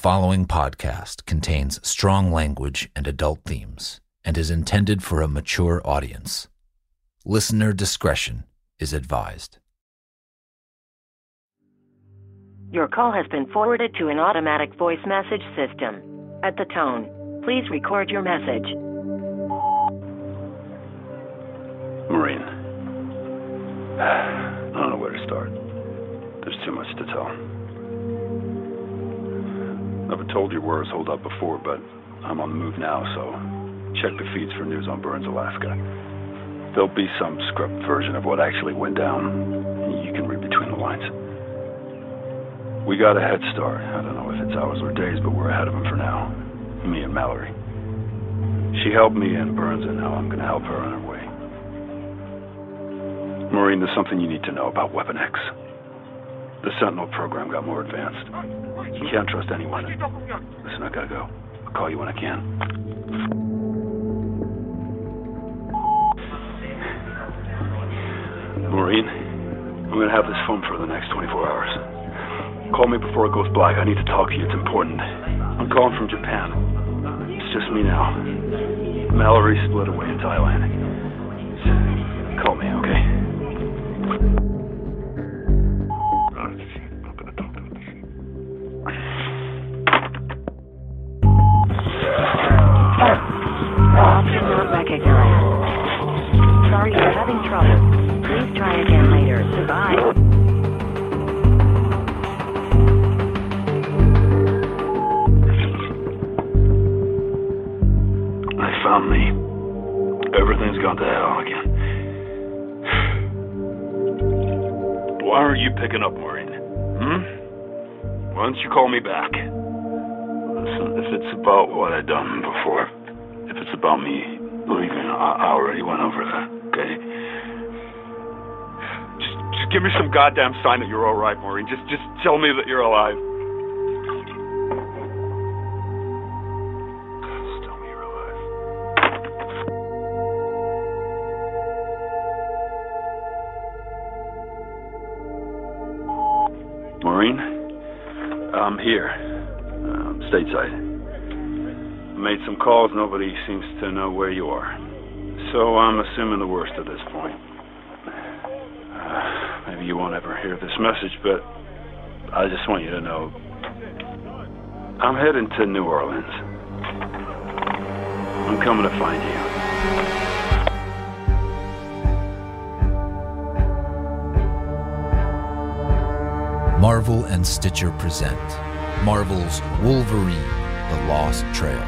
following podcast contains strong language and adult themes and is intended for a mature audience. Listener discretion is advised. Your call has been forwarded to an automatic voice message system. At the tone, please record your message. Maureen, I don't know where to start. There's too much to tell. I've been told your words hold up before, but I'm on the move now, so check the feeds for news on Burns, Alaska. There'll be some scrubbed version of what actually went down. You can read between the lines. We got a head start. I don't know if it's hours or days, but we're ahead of them for now. Me and Mallory. She helped me and Burns, and now I'm going to help her on her way. Maureen, there's something you need to know about Weapon X. The Sentinel program got more advanced. You can't trust anyone. Listen, I gotta go. I'll call you when I can. Maureen, I'm gonna have this phone for the next 24 hours. Call me before it goes black. I need to talk to you. It's important. I'm calling from Japan. It's just me now. Mallory split away in Thailand. Call me, okay? Sorry, you're having trouble. Please try again later. Goodbye. They found me. Everything's gone to hell again. Why aren't you picking up, Maureen? Why don't you call me back? Listen, if it's about what I've done before, if it's about me leaving, I already went over that, okay? Just give me some goddamn sign that you're all right, Maureen. Just tell me that you're alive. Just tell me you're alive. Maureen, I'm here. Stateside. Made some calls, nobody seems to know where you are. So I'm assuming the worst at this point. Maybe you won't ever hear this message, but I just want you to know I'm heading to New Orleans. I'm coming to find you. Marvel and Stitcher present Marvel's Wolverine: The Lost Trail.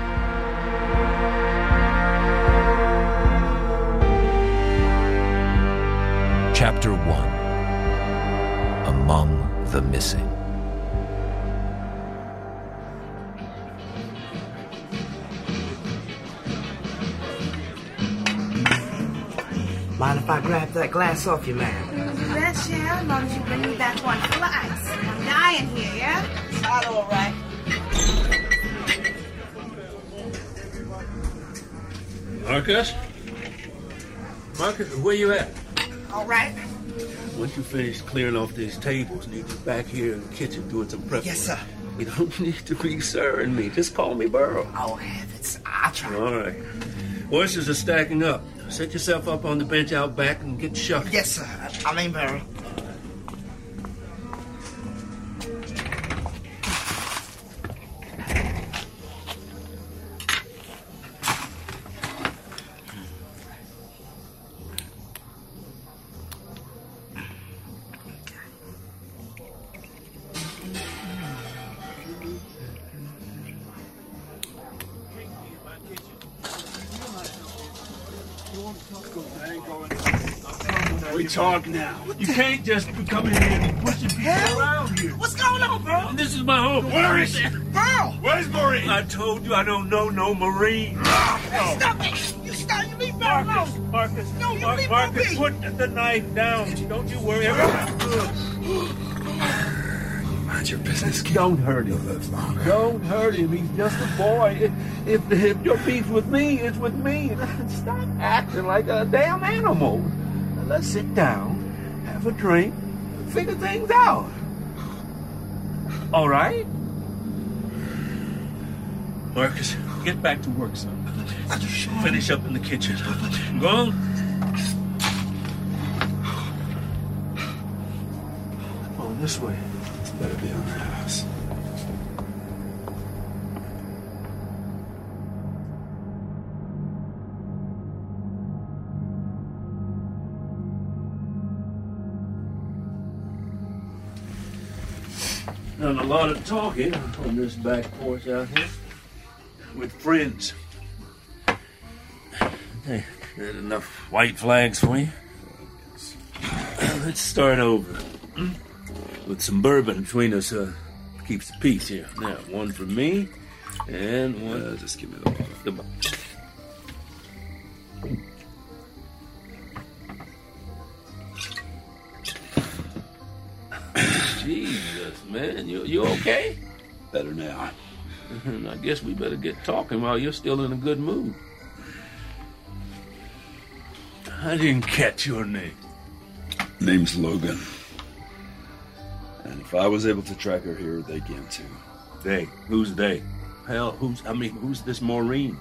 Chapter 1. Among the Missing. Mind if I grab that glass off you, ma'am? You bet, yeah, as long as you bring me back one full of ice. I'm dying here, yeah? It's not all right. Marcus, where you at? All right. Once you finish clearing off these tables, need you back here in the kitchen doing some prep. Yes, sir. You don't need to be sirring me. Just call me Burl. Oh, heavens. I'll try. All right. Horses are stacking up. Set yourself up on the bench out back and get shucked. Yes, sir. I mean, Burl. Talk now. You can't just be coming here and pushing people around here. What's going on, bro? This is my home. Where is she? Burl! Where's Maureen? I told you I don't know no Maureen. Hey, stop it! You leave Burl alone. Marcus, no, you leave Marcus, put the knife down. Don't you worry. Everything's good. Mind your business, kid. Don't hurt him. Don't hurt him. He's just a boy. If your beef's with me, it's with me. Stop acting like a damn animal. Let's sit down, have a drink, figure things out. All right? Marcus, get back to work, son. Finish up in the kitchen. Go on. This way. It's better be on our house. Done a lot of talking on this back porch out here with friends. Hey, there's enough white flags for you. Let's start over. With some bourbon between us, keeps the peace here. Now, one for me, and one... just give me the bottle. The bottle. Jesus, man, you okay? Better now. I guess we better get talking while you're still in a good mood. I didn't catch your name. Name's Logan. And if I was able to track her here, they can too. They? Who's they? Hell, who's this Maureen?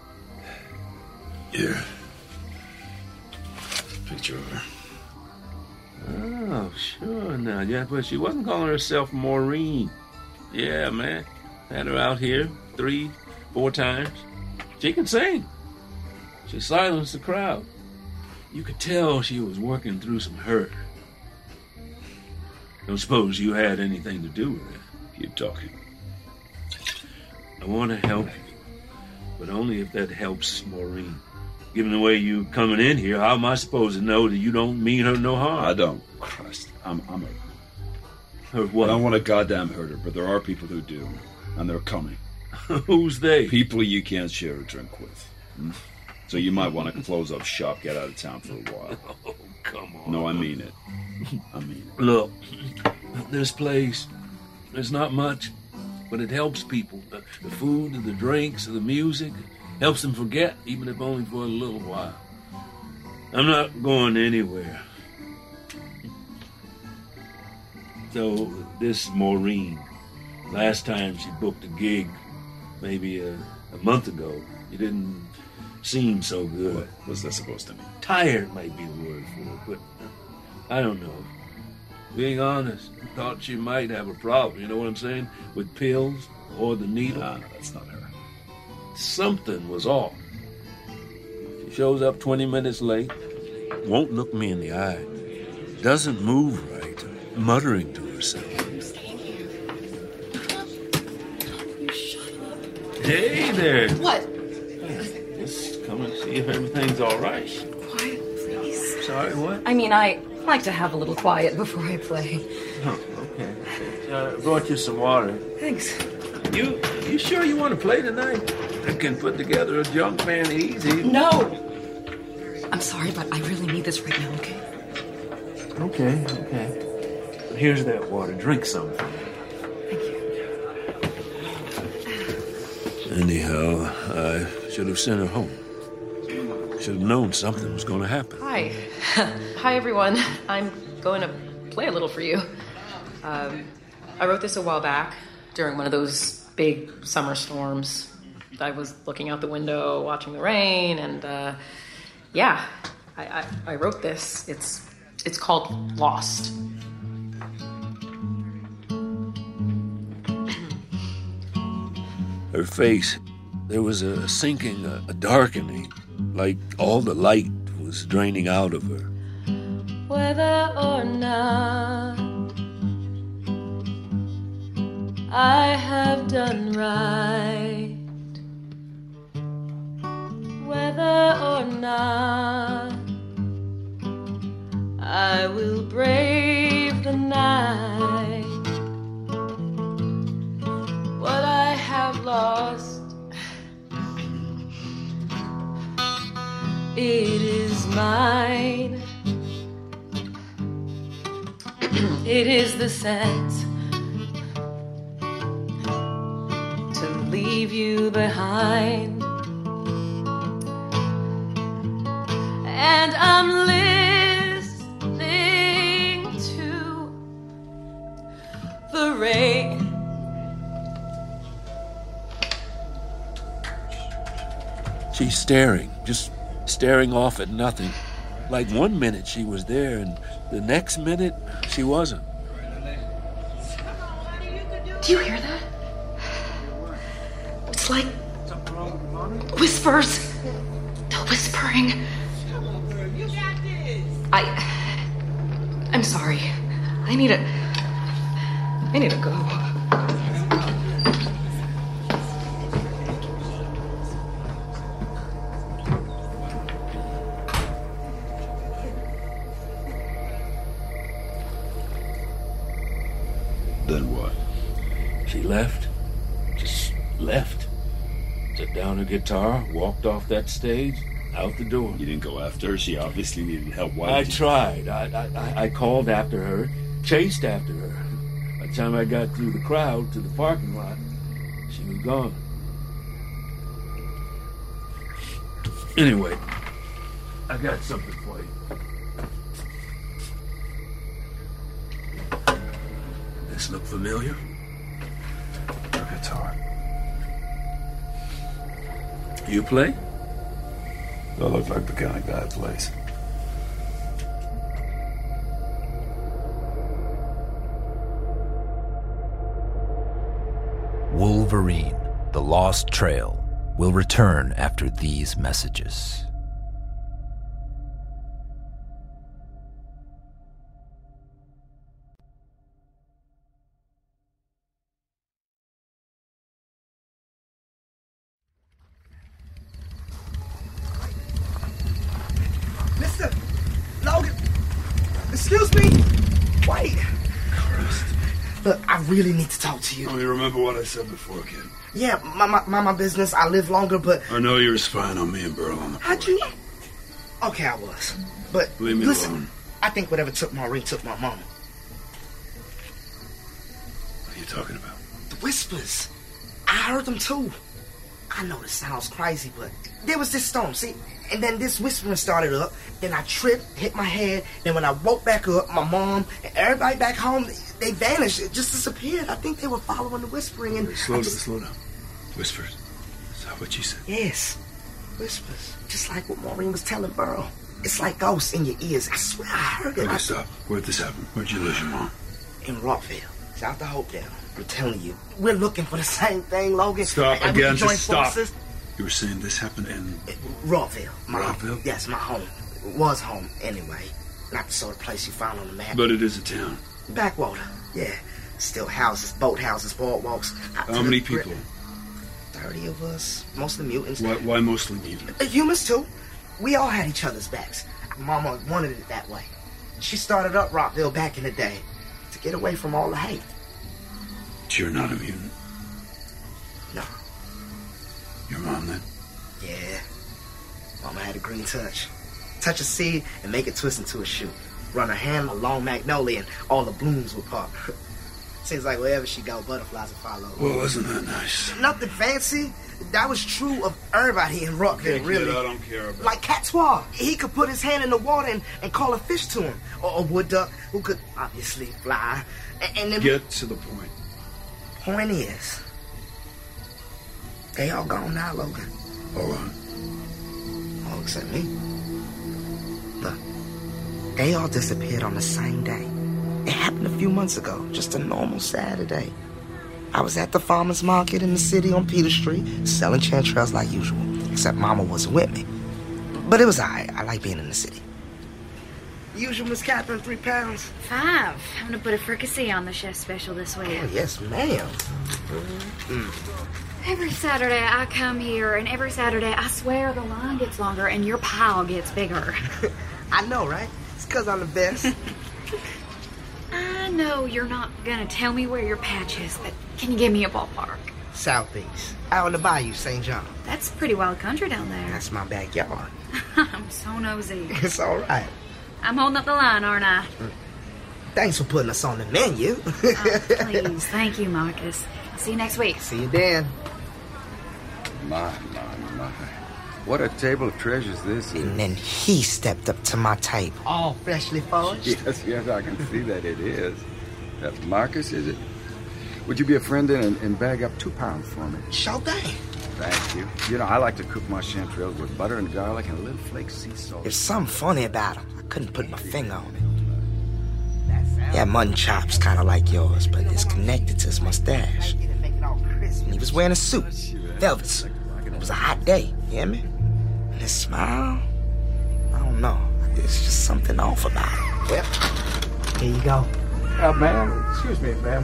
Here. Picture of her. Oh, sure now. Yeah, but she wasn't calling herself Maureen. Yeah, man. Had her out here 3-4 times. She can sing. She silenced the crowd. You could tell she was working through some hurt. Don't suppose you had anything to do with it. Keep talking. I want to help you, but only if that helps Maureen. Given the way you coming in here, how am I supposed to know that you don't mean her no harm? I don't. Christ, I'm a... Her what? I don't want to goddamn hurt her, but there are people who do, and they're coming. Who's they? People you can't share a drink with. Hmm? So you might want to close up shop, get out of town for a while. Oh, come on. No, I mean it. I mean it. Look, this place, there's not much, but it helps people. The food and the drinks and the music helps them forget, even if only for a little while. I'm not going anywhere. So this Maureen, last time she booked a gig, maybe a month ago, you didn't seem so good. What was that supposed to mean? Tired might be the word for it, but... I don't know. Being honest, I thought she might have a problem, you know what I'm saying? With pills or the needle. Nah, that's not her. Something was off. She shows up 20 minutes late, won't look me in the eye, doesn't move right, muttering to herself. I'm staying here. Shut up. Hey there. What? Hey, just come and see if everything's all right. Quiet, please. Sorry, what? I mean, I like to have a little quiet before I play. Oh, okay. I brought you some water. Thanks. You sure you want to play tonight? I can put together a junk band easy. No! I'm sorry, but I really need this right now, okay? Okay. Here's that water. Drink some. Thank you. Anyhow, I should have sent her home. Should have known something was going to happen. Hi. Hi, everyone. I'm going to play a little for you. I wrote this a while back during one of those big summer storms. I was looking out the window, watching the rain, and, I wrote this. It's called Lost. Her face, there was a sinking, a darkening. Like all the light was draining out of her. Whether or not I have done right, whether or not I will brave the night, what I have lost, it is mine. It is the scent to leave you behind, and I'm listening to the rain. She's staring, just staring off at nothing. Like one minute she was there, and the next minute she wasn't. Do you hear that? It's like whispers. The whispering. You got this. I'm sorry. I need to go. Then what? She left. Just left. Took down her guitar, walked off that stage, out the door. You didn't go after her? She obviously needed help. Why? I tried. I called after her, chased after her. By the time I got through the crowd to the parking lot, she was gone. Anyway, I got something for you. This look familiar? Her guitar. You play? I look like the kind of guy that plays. Wolverine, The Lost Trail, will return after these messages. I really need to talk to you. Only remember what I said before, kid. Yeah, my business. I live longer, but... I know you were spying on me and Burl on the porch. How'd you know? Okay, I was. But leave me listen, alone. I think whatever took my ring took my mama. What are you talking about? The whispers. I heard them too. I know this sounds crazy, but there was this storm, see? And then this whispering started up. Then I tripped, hit my head. Then when I woke back up, my mom and everybody back home, they vanished. It just disappeared. I think they were following the whispering. And slow down. Whispers. Is that what you said? Yes. Whispers. Just like what Maureen was telling Burl. It's like ghosts in your ears. I swear I heard it. Okay, stop. Where'd this happen? Where'd you lose your mom? In Rockville. South of Hopedale. I'm telling you, we're looking for the same thing, Logan. Stop again, just stop. Forces. You were saying this happened in... Rockville. Rockville? Yes, my home. It was home, anyway. Not the sort of place you found on the map. But it is a town. Backwater, yeah. Still houses, boathouses, boardwalks. How many people? 30 of us. Mostly mutants. Why mostly mutants? Humans, too. We all had each other's backs. Mama wanted it that way. She started up Rockville back in the day to get away from all the hate. You're not a mutant? No. Your mom, then? Yeah. Mama had a green touch. Touch a seed and make it twist into a shoot. Run her hand along magnolia and all the blooms will pop. Seems like wherever she go, butterflies will follow. Well, wasn't that nice? Nothing fancy. That was true of everybody in Rockville, okay, really. Kid, I don't care about like Catois. He could put his hand in the water and call a fish to him. Or a wood duck who could obviously fly. And then... Get to the point. Point is, they all gone now, Logan. Hold on. All except me. Look, they all disappeared on the same day. It happened a few months ago, just a normal Saturday. I was at the farmer's market in the city on Peter Street, selling chanterelles like usual, except Mama wasn't with me. But it was all right. I like being in the city. Usual, Miss Catherine, 3 pounds. 5. I'm going to put a fricassee on the chef's special this week. Oh, yes, ma'am. Mm-hmm. Every Saturday I come here, and every Saturday I swear the line gets longer and your pile gets bigger. I know, right? It's because I'm the best. I know you're not going to tell me where your patch is, but can you give me a ballpark? Southeast. Out in the bayou, St. John. That's pretty wild country down there. That's my backyard. I'm so nosy. It's all right. I'm holding up the line, aren't I? Thanks for putting us on the menu. Oh, please. Thank you, Marcus. See you next week. See you then. My. What a table of treasures this is. And then he stepped up to my table. All freshly forged. Yes, I can see that it is. Marcus, is it? Would you be a friend and bag up 2 pounds for me? Sure thing. Thank you. You know, I like to cook my chanterelles with butter and garlic and a little flake sea salt. There's something funny about them. I couldn't put my finger on it. Yeah, mutton chops kind of like yours, but it's connected to his mustache. And he was wearing a suit, velvet suit. It was a hot day, you hear me? And his smile, I don't know. There's just something off about it. Yep. Here you go. Ma'am, excuse me, ma'am.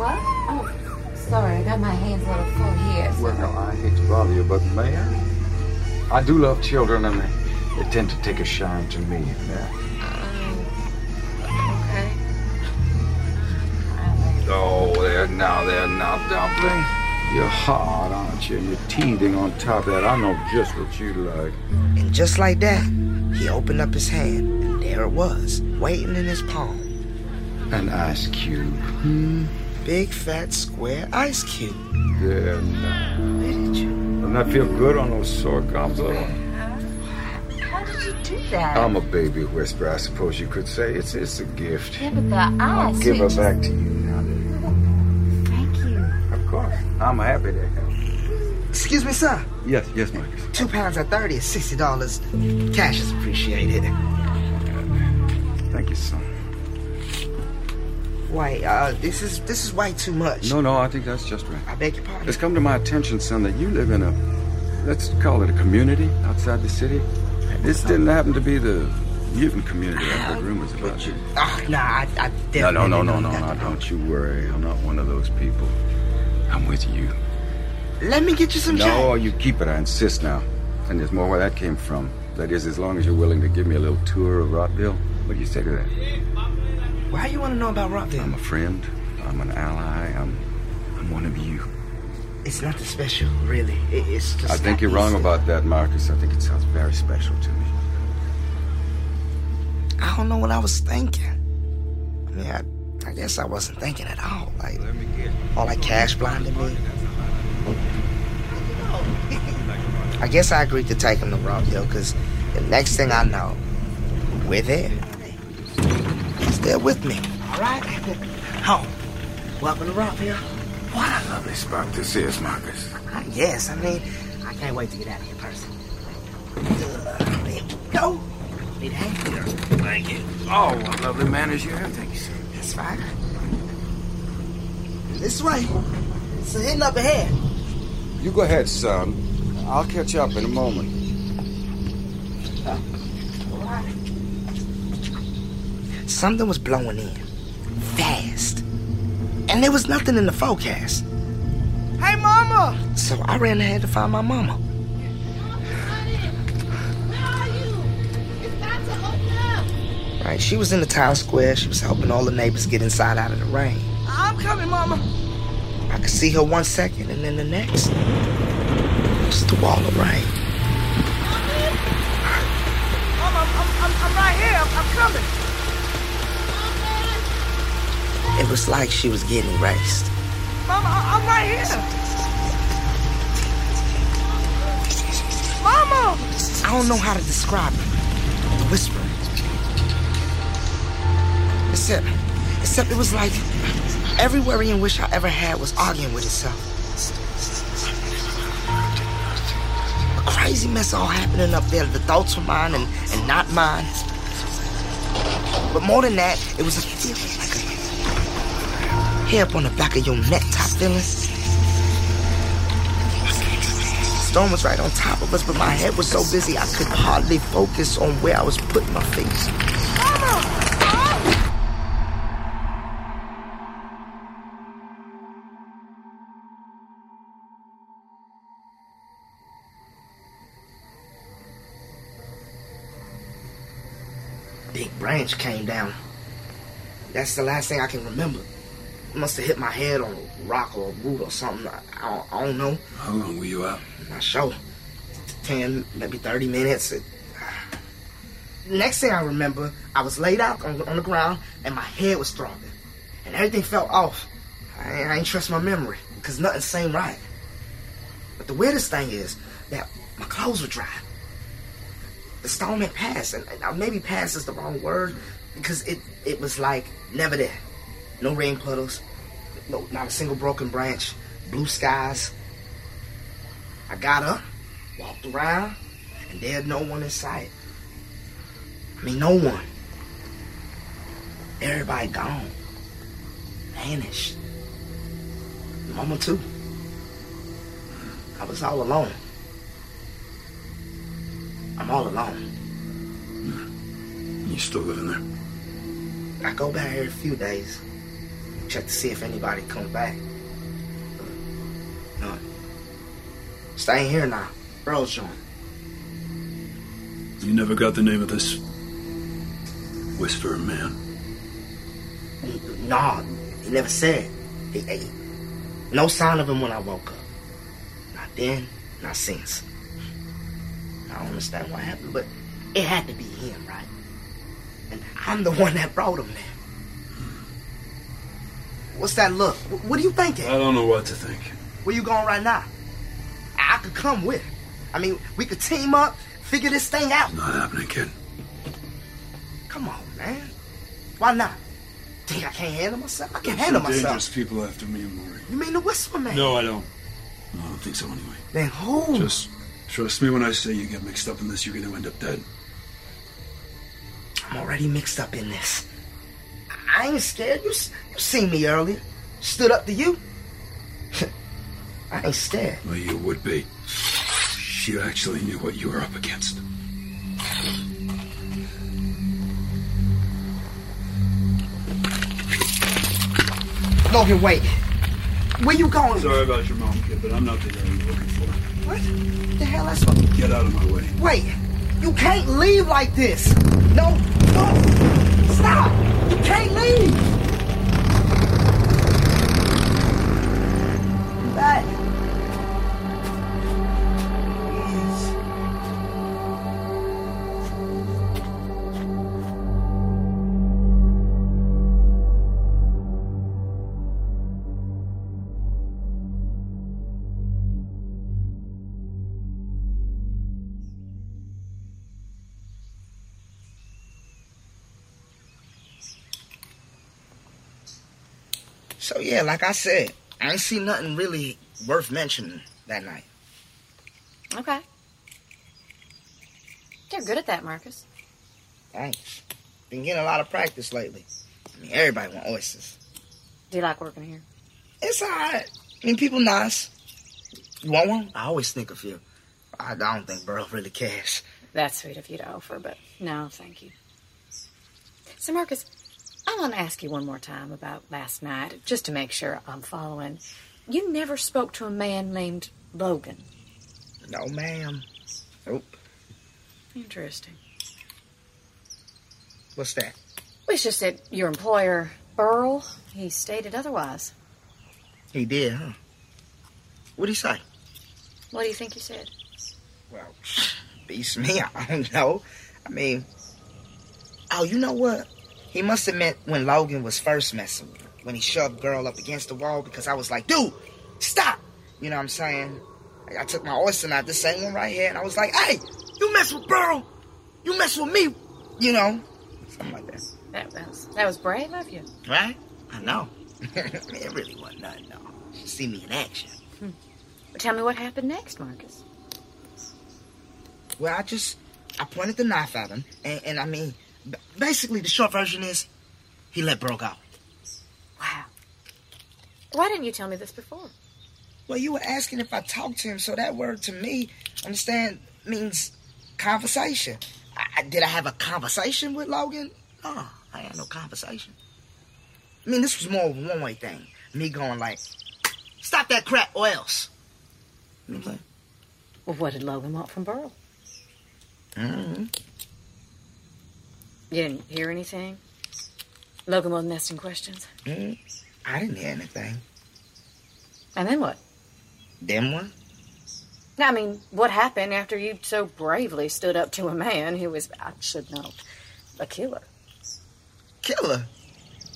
What? Oh. Sorry, I got my hands a little full here. So. Well, no, I hate to bother you, but may I do love children, and they tend to take a shine to me. Yeah. Okay. Oh, they're now dumpling. You're hard, aren't you? And you're teething on top of that. I know just what you like. And just like that, he opened up his hand, and there it was, waiting in his palm. An ice cube. Big, fat, square ice cube. Yeah, no. Where did you? Doesn't that feel good on those sore gums? How did you do that? I'm a baby whisperer, I suppose you could say. It's a gift. Yeah, but the ice. I'll give her back to you now. Thank you. Of course. I'm happy to help. Excuse me, sir. Yes, Marcus. £2.30 is $60. Cash is appreciated. Thank you, son. Why, this is way too much. No, I think that's just right. I beg your pardon? It's come to my attention, son, that you live in a, let's call it a community outside the city. This didn't happen to be the mutant community I've heard rumors about. You. Oh, no, I definitely... No, don't you worry. I'm not one of those people. I'm with you. Let me get you some shine. No, you keep it, I insist now. And there's more where that came from. That is, as long as you're willing to give me a little tour of Rockville. What do you say to that? Why you want to know about Rockville? I'm a friend. I'm an ally. I'm one of you. It's nothing special, really. It's just. I think you're wrong about that, Marcus. I think it sounds very special to me. I don't know what I was thinking. I mean, I guess I wasn't thinking at all. Like, all that cash blinded me. I guess I agreed to take him to Rockville because the next thing I know, we're there. There with me, all right? Home. Welcome to Rockville. What a lovely spot this is, Marcus. Yes, I mean, I can't wait to get out of here, Percy. There we go. Need a hand? Thank you. Oh, what lovely manners you have. Thank you, sir. That's fine. This way. It's hidden up ahead. You go ahead, son. I'll catch up in a moment. All right. Something was blowing in, fast, and there was nothing in the forecast. Hey, Mama! So I ran ahead to find my mama. Where are you? It's about to open up. Right, she was in the town square. She was helping all the neighbors get inside out of the rain. I'm coming, Mama. I could see her one second, and then the next, just a wall of rain. Mama, I'm right here. I'm coming. It was like she was getting erased. Mama, I'm right here. Mama! I don't know how to describe it. The whispering. Except it was like every worry and wish I ever had was arguing with itself. A crazy mess all happening up there. The thoughts were mine and not mine. But more than that, it was a feeling like a hair up on the back of your neck type feeling. The storm was right on top of us, but my head was so busy I could hardly focus on where I was putting my face. Mama! Big branch came down. That's the last thing I can remember. Must have hit my head on a rock or a root or something. I don't know. How long were you out? I'm not sure. 10, maybe 30 minutes. Next thing I remember, I was laid out on the ground and my head was throbbing. And everything felt off. I ain't trust my memory because nothing seemed right. But the weirdest thing is that my clothes were dry. The storm had passed, and maybe passed is the wrong word because it was like never there. No rain puddles, not a single broken branch, blue skies. I got up, walked around, and there's no one in sight. I mean, no one. Everybody gone. Vanished. Mama, too. I was all alone. I'm all alone. You still living there? I go back every few days. Check to see if anybody comes back. None. Staying here now. Earl's joint. You never got the name of this whisperer man? No, he never said. No sign of him when I woke up. Not then, not since. I don't understand what happened, but it had to be him, right? And I'm the one that brought him there. What's that look? What are you thinking? I don't know what to think. Where you going right now? I could come with him. I mean, we could team up, figure this thing out. It's not happening, kid. Come on, man. Why not? Think I can't handle myself? I can handle myself. Dangerous people after me and Maureen. You mean the whisper man? No, I don't. No, I don't think so anyway. Then who? Just trust me when I say you get mixed up in this, you're going to end up dead. I'm already mixed up in this. I ain't scared. You seen me earlier. Stood up to you. I ain't scared. Well, you would be. You actually knew what you were up against. Logan, wait. Where you going? Sorry about your mom, kid, but I'm not the guy you're looking for. What? The hell that's what? Get out of my way. Wait. You can't leave like this. No. No. Stop. You can't leave. Back. Please. So, yeah, like I said, I ain't seen nothing really worth mentioning that night. Okay. They're good at that, Marcus. Thanks. Been getting a lot of practice lately. I mean, everybody want oysters. Do you like working here? It's all right. I mean, people nice. You want one? I always think of you. I don't think Burl really cares. That's sweet of you to offer, but no, thank you. So, Marcus, I want to ask you one more time about last night, just to make sure I'm following. You never spoke to a man named Logan? No, ma'am. Nope. Interesting. What's that? It's just that your employer, Burl, he stated otherwise. He did, huh? What'd he say? What do you think he said? Well, beats me. I don't know. I mean, oh, you know what? He must have meant when Logan was first messing with me, when he shoved girl up against the wall because I was like, dude, stop. You know what I'm saying? Like, I took my oyster out, this same one right here, and I was like, hey, you mess with Burl, you mess with me, you know, something like that. That was brave of you. Right? I know. It really wasn't nothing, though. You see me in action. But tell me what happened next, Marcus. Well, I pointed the knife at him, and I mean, basically, the short version is, he let Burl go. Wow. Why didn't you tell me this before? Well, you were asking if I talked to him, so that word to me, understand, means conversation. Did I have a conversation with Logan? No, I had no conversation. I mean, this was more of a one-way thing. Me going like, stop that crap or else. You know what I'm saying? Well, what did Logan want from Burl? Mm-hmm. You didn't hear anything? Logan wasn't asking questions? I didn't hear anything. And then what? Then what? No, I mean, what happened after you so bravely stood up to a man who was, I should know, a killer? Killer?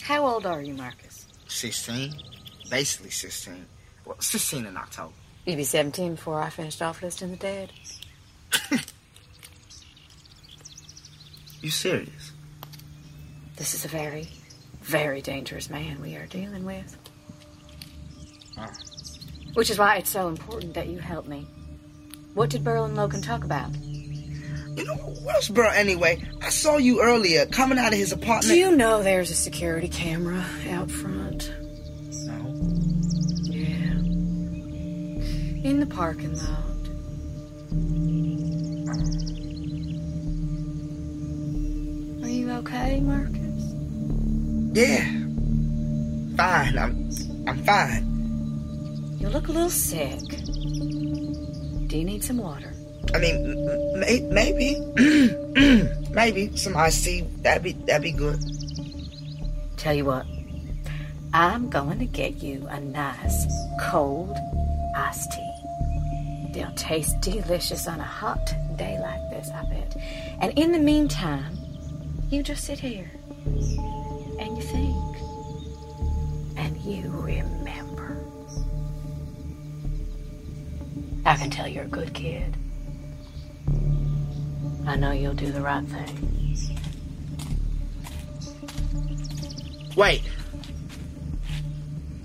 How old are you, Marcus? 16. Basically 16. Well, 16 in October. You'd be 17 before I finished off listing the dead. You serious? This is a very, very dangerous man we are dealing with. Which is why it's so important that you help me. What did Burl and Logan talk about? You know, where's Burl anyway? I saw you earlier, coming out of his apartment. Do you know there's a security camera out front? So? Yeah. In the parking lot. Are you okay, Marcus? Yeah. Fine. I'm fine. You look a little sick. Do you need some water? I mean, maybe. Maybe some iced tea. That'd be good. Tell you what. I'm going to get you a nice, cold iced tea. They'll taste delicious on a hot day like this, I bet. And in the meantime, you just sit here and you think and you remember. I can tell you're a good kid. I know you'll do the right thing. Wait.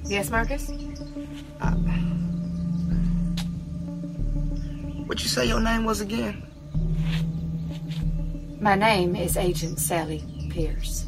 Yes, Marcus? What'd you say your name was again? My name is Agent Sally Pierce.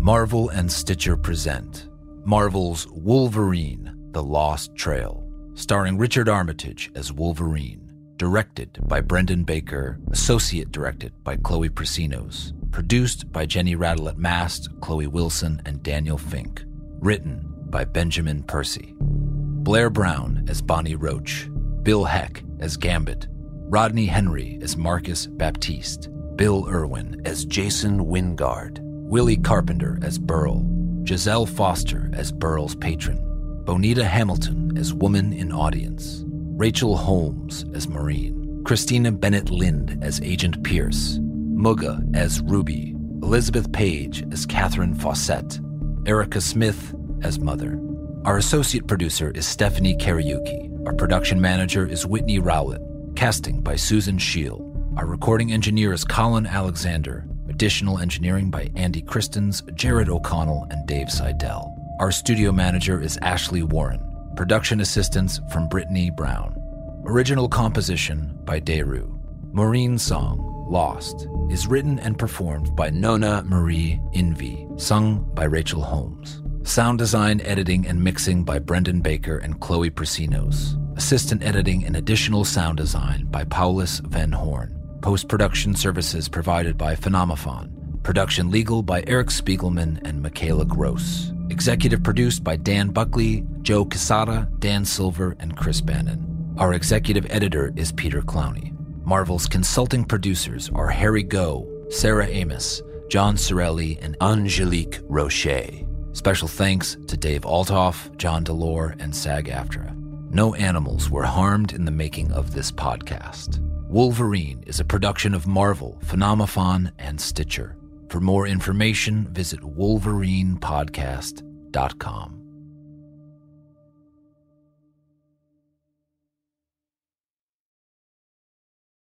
Marvel and Stitcher present Marvel's Wolverine: The Lost Trail, starring Richard Armitage as Wolverine. Directed by Brendan Baker, associate directed by Chloe Prasinos, produced by Jenny Radelet Mast, Chloe Wilson, and Daniel Fink, written by Benjamin Percy. Blair Brown as Bonnie Roach, Bill Heck as Gambit, Rodney Henry as Marcus Baptiste, Bill Irwin as Jason Wyngarde, Willie Carpenter as Burl, Jazelle Foster as Burl's patron, Bonita Hamilton as woman in audience, Rachel Holmes as Marine, Christina Bennett Lind as Agent Pierce, Mugga as Ruby, Elizabeth Page as Catherine Fawcett, Erica Smith as Mother. Our associate producer is Stephanie Kariuki. Our production manager is Whitney Rowlett. Casting by Susan Scheel. Our recording engineer is Colin Alexander. Additional engineering by Andy Christens, Jared O'Connell, and Dave Seidel. Our studio manager is Ashley Warren. Production assistance from Brittany Brown. Original composition by Deru. Maureen's song, Lost, is written and performed by Nona Marie Invi, sung by Rachel Holmes. Sound design, editing, and mixing by Brendan Baker and Chloe Prasinos. Assistant editing and additional sound design by Paulus Van Horn. Post-production services provided by Phenomophon. Production legal by Eric Spiegelman and Michaela Gross. Executive produced by Dan Buckley, Joe Quesada, Dan Silver, and Chris Bannon. Our executive editor is Peter Clowney. Marvel's consulting producers are Harry Goh, Sarah Amos, John Cirelli, and Angelique Rocher. Special thanks to Dave Althoff, John Delore, and SAG-AFTRA. No animals were harmed in the making of this podcast. Wolverine is a production of Marvel, Phenomophon, and Stitcher. For more information, visit wolverinepodcast.com.